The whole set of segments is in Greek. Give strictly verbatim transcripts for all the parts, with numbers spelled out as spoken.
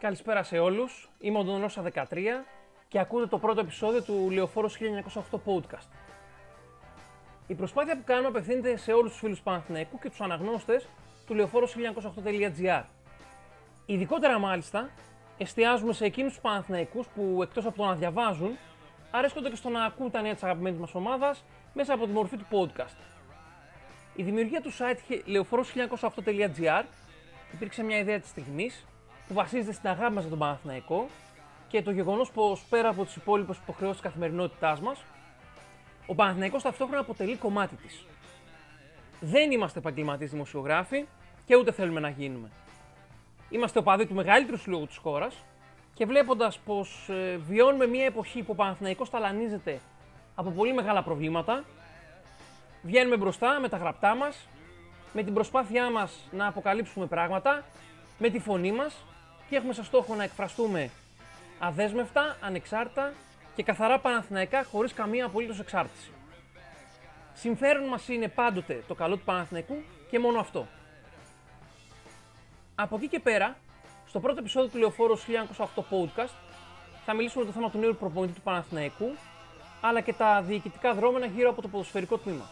Καλησπέρα σε όλους, είμαι ο Δονόσα δεκατρία και ακούτε το πρώτο επεισόδιο του Λεωφόρος χίλια εννιακόσια οκτώ podcast. Η προσπάθεια που κάνω απευθύνεται σε όλους τους φίλους Παναθηναϊκού και τους αναγνώστες του Λεωφόρος χίλια εννιακόσια οκτώ.gr. Ειδικότερα μάλιστα, εστιάζουμε σε εκείνους τους Παναθηναϊκούς που εκτός από το να διαβάζουν, αρέσκονται και στο να ακούν τα νέα της αγαπημένης μας ομάδας μέσα από τη μορφή του podcast. Η δημιουργία του site Λεωφόρος χίλια εννιακόσια οκτώ.gr υπήρξε μια ιδέα της στιγμής, που βασίζεται στην αγάπη μας για τον Παναθηναϊκό και το γεγονός πως πέρα από τις υπόλοιπες υποχρεώσεις της καθημερινότητάς μας, ο Παναθηναϊκός ταυτόχρονα αποτελεί κομμάτι της. Δεν είμαστε επαγγελματίες δημοσιογράφοι και ούτε θέλουμε να γίνουμε. Είμαστε οπαδοί του μεγαλύτερου συλλόγου της χώρας και βλέποντας πως βιώνουμε μια εποχή που ο Παναθηναϊκός ταλανίζεται από πολύ μεγάλα προβλήματα, βγαίνουμε μπροστά με τα γραπτά μας, με την προσπάθειά μας να αποκαλύψουμε πράγματα, με τη φωνή μας, και έχουμε σαν στόχο να εκφραστούμε αδέσμευτα, ανεξάρτητα και καθαρά παναθηναϊκά, χωρίς καμία απολύτως εξάρτηση. Συμφέρον μας είναι πάντοτε το καλό του Παναθηναϊκού και μόνο αυτό. Από εκεί και πέρα, στο πρώτο επεισόδιο του Λεωφόρου χίλια εννιακόσια οκτώ podcast, θα μιλήσουμε για το θέμα του νέου προπονητή του Παναθηναϊκού, αλλά και τα διοικητικά δρόμενα γύρω από το ποδοσφαιρικό τμήμα.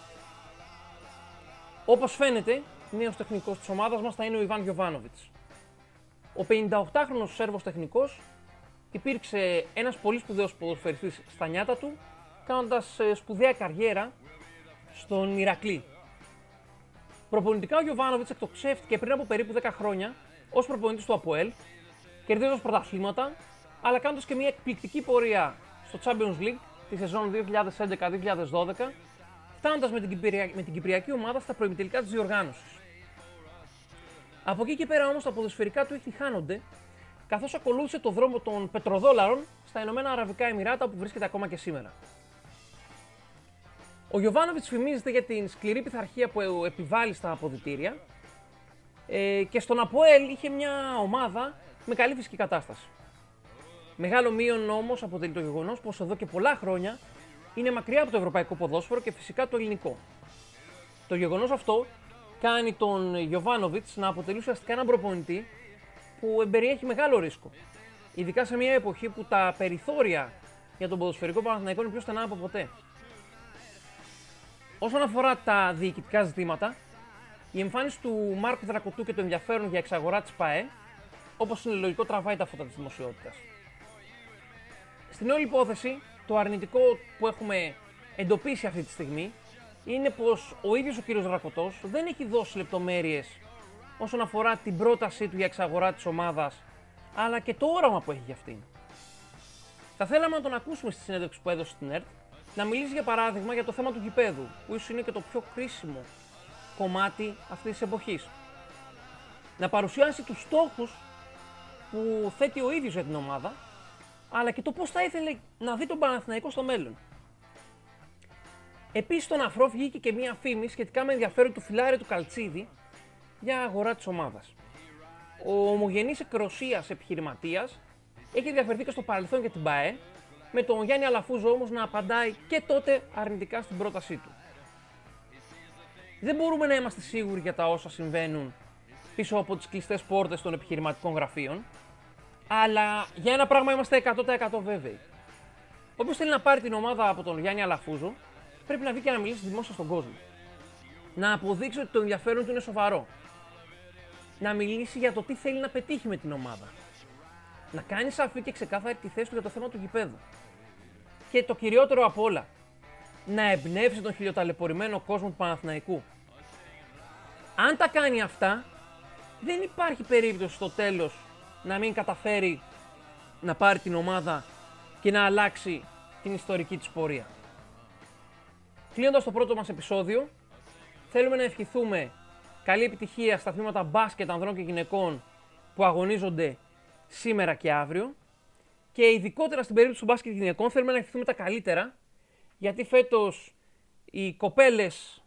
Όπως φαίνεται, νέος τεχνικός της ομάδας μας θα είναι ο Ιβάν Γιοβάνοβιτς. Ο πενηνταοκτάχρονος Σέρβος τεχνικός υπήρξε ένας πολύ σπουδαίος ποδοσφαιριστής στα νιάτα του, κάνοντας σπουδαία καριέρα στον Ηρακλή. Προπονητικά ο Γιοβάνοβιτς εκτοξεύτηκε πριν από περίπου δέκα χρόνια ως προπονητής του ΑΠΟΕΛ, κερδίζοντας πρωταθλήματα, αλλά κάνοντας και μια εκπληκτική πορεία στο Champions League τη σεζόν δύο χιλιάδες έντεκα δύο χιλιάδες δώδεκα, φτάνοντας με την, Κυπριακ... με την Κυπριακή ομάδα στα προημιτελικά της διοργάνωσης. Από εκεί και πέρα όμως τα ποδοσφαιρικά του ήθη χάνονται, καθώς ακολούθησε το δρόμο των πετροδόλαρων στα Ηνωμένα Αραβικά Εμιράτα, που βρίσκεται ακόμα και σήμερα. Ο Γιοβάνοβιτς φημίζεται για την σκληρή πειθαρχία που επιβάλλει στα αποδυτήρια ε, και στον ΑΠΟΕΛ είχε μια ομάδα με καλή φυσική κατάσταση. Μεγάλο μείον όμως αποτελεί το γεγονός πως εδώ και πολλά χρόνια είναι μακριά από το ευρωπαϊκό ποδόσφαιρο και φυσικά το ελληνικό. Το γεγονός αυτό κάνει τον Γιοβάνοβιτς να αποτελεί ουσιαστικά έναν προπονητή που εμπεριέχει μεγάλο ρίσκο. Ειδικά σε μια εποχή που τα περιθώρια για τον ποδοσφαιρικό Παναθηναϊκό είναι πιο στενά από ποτέ. Όσον αφορά τα διοικητικά ζητήματα, η εμφάνιση του Μάρκου Δρακωτού και το ενδιαφέρον για εξαγορά της ΠΑΕ, όπως είναι λογικό, τραβάει τα φώτα της δημοσιότητας. Στην όλη υπόθεση, το αρνητικό που έχουμε εντοπίσει αυτή τη στιγμή είναι πως ο ίδιος ο κύριος Δρακωτός δεν έχει δώσει λεπτομέρειες όσον αφορά την πρότασή του για εξαγορά της ομάδας, αλλά και το όραμα που έχει για αυτήν. Θα θέλαμε να τον ακούσουμε στη συνέντευξη που έδωσε στην ΕΡΤ, να μιλήσει για παράδειγμα για το θέμα του γηπέδου, που ίσως είναι και το πιο κρίσιμο κομμάτι αυτής της εποχής. Να παρουσιάσει τους στόχους που θέτει ο ίδιος για την ομάδα, αλλά και το πώς θα ήθελε να δει τον Παναθηναϊκό στο μέλλον. Επίσης, στον αφρό βγήκε και μία φήμη σχετικά με ενδιαφέρον του Φιλάρε του Καλτσίδη για αγορά της ομάδας. Ο ομογενής εκ Ρωσίας επιχειρηματίας έχει ενδιαφερθεί και στο παρελθόν για την ΠΑΕ, με τον Γιάννη Αλαφούζο όμως να απαντάει και τότε αρνητικά στην πρότασή του. Δεν μπορούμε να είμαστε σίγουροι για τα όσα συμβαίνουν πίσω από τις κλειστές πόρτες των επιχειρηματικών γραφείων, αλλά για ένα πράγμα είμαστε εκατό τοις εκατό βέβαιοι. Όποιος θέλει να πάρει την ομάδα από τον Γιάννη Αλαφούζο, πρέπει να βγει και να μιλήσει δημόσια στον κόσμο. Να αποδείξει ότι το ενδιαφέρον του είναι σοβαρό. Να μιλήσει για το τι θέλει να πετύχει με την ομάδα. Να κάνει σαφή και ξεκάθαρη τη θέση του για το θέμα του γηπέδου. Και το κυριότερο απ' όλα, να εμπνεύσει τον χιλιοταλαιπωρημένο κόσμο του Παναθηναϊκού. Αν τα κάνει αυτά, δεν υπάρχει περίπτωση στο τέλος να μην καταφέρει να πάρει την ομάδα και να αλλάξει την ιστορική της πορεία. Κλείνοντας το πρώτο μας επεισόδιο, θέλουμε να ευχηθούμε καλή επιτυχία στα τμήματα μπάσκετ ανδρών και γυναικών που αγωνίζονται σήμερα και αύριο, και ειδικότερα στην περίπτωση του μπάσκετ γυναικών θέλουμε να ευχηθούμε τα καλύτερα, γιατί φέτος οι κοπέλες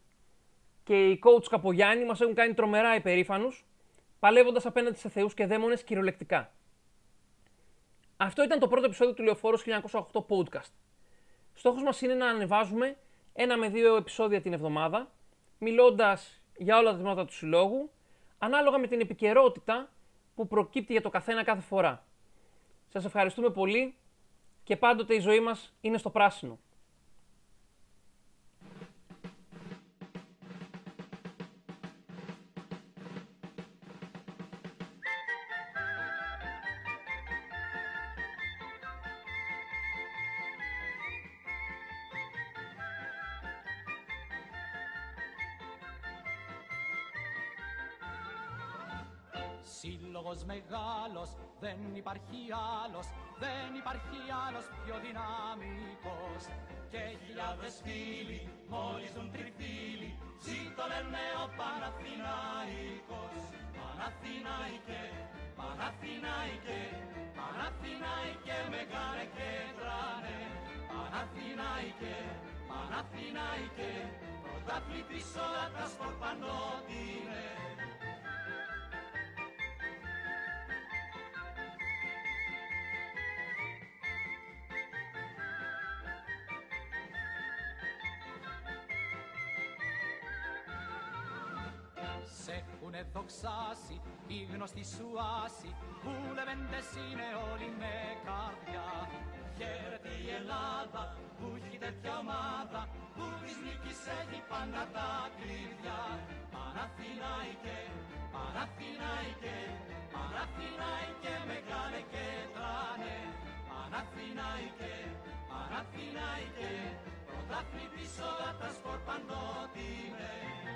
και οι coach Καπογιάννη μας έχουν κάνει τρομερά υπερήφανους, παλεύοντας απέναντι σε θεούς και δαίμονες κυριολεκτικά. Αυτό ήταν το πρώτο επεισόδιο του Λεωφόρος χίλια εννιακόσια οκτώ podcast. Στόχος μας είναι να ανεβάζουμε ένα με δύο επεισόδια την εβδομάδα, μιλώντας για όλα τα τμήματα του συλλόγου, ανάλογα με την επικαιρότητα που προκύπτει για το καθένα κάθε φορά. Σας ευχαριστούμε πολύ και πάντοτε η ζωή μας είναι στο πράσινο. Σύλλογος μεγάλος, δεν υπάρχει άλλος, δεν υπάρχει άλλος πιο δυναμικός. Και χιλιάδες φίλοι, μόλις ζουν τριφύλοι, ζήτω λένε ο Παναθηναϊκός. Παναθηναϊκέ, Παναθηναϊκέ, Παναθηναϊκέ με κάνε και τράνε. Παναθηναϊκέ, Παναθηναϊκέ, πρωταθλητής όλα τα σπορ παντότινε. Έχουνε δοξάσει οι γνωστοί σου άσοι, που λεβέντες είναι όλοι με καρδιά. Χαίρεται η Ελλάδα που έχει τέτοια ομάδα, που της νίκης έχει πάντα τα κλειδιά. Παναθηναϊκέ, Παναθηναϊκέ, Παναθηναϊκέ με κάνε και τράνε. Παναθηναϊκέ, Παναθηναϊκέ, πρωταθλητής όλα τα σπορ παντότινε.